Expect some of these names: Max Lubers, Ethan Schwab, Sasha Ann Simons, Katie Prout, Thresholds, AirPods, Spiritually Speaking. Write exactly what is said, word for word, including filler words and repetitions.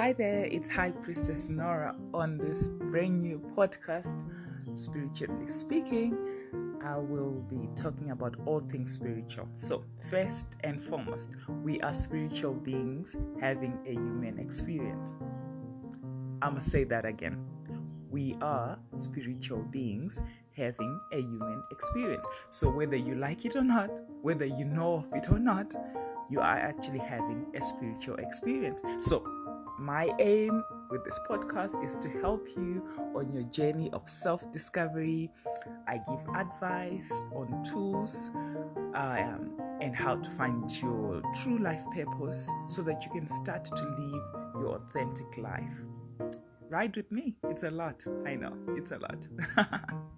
Hi there, it's High Priestess Nora on this brand new podcast, Spiritually Speaking. I will be talking about all things spiritual. So, first and foremost, we are spiritual beings having a human experience. I'm going to say that again. We are spiritual beings having a human experience. So, whether you like it or not, whether you know of it or not, you are actually having a spiritual experience. So, my aim with this podcast is to help you on your journey of self-discovery. I give advice on tools um, and how to find your true life purpose so that you can start to live your authentic life. Ride with me. It's a lot. I know. It's a lot.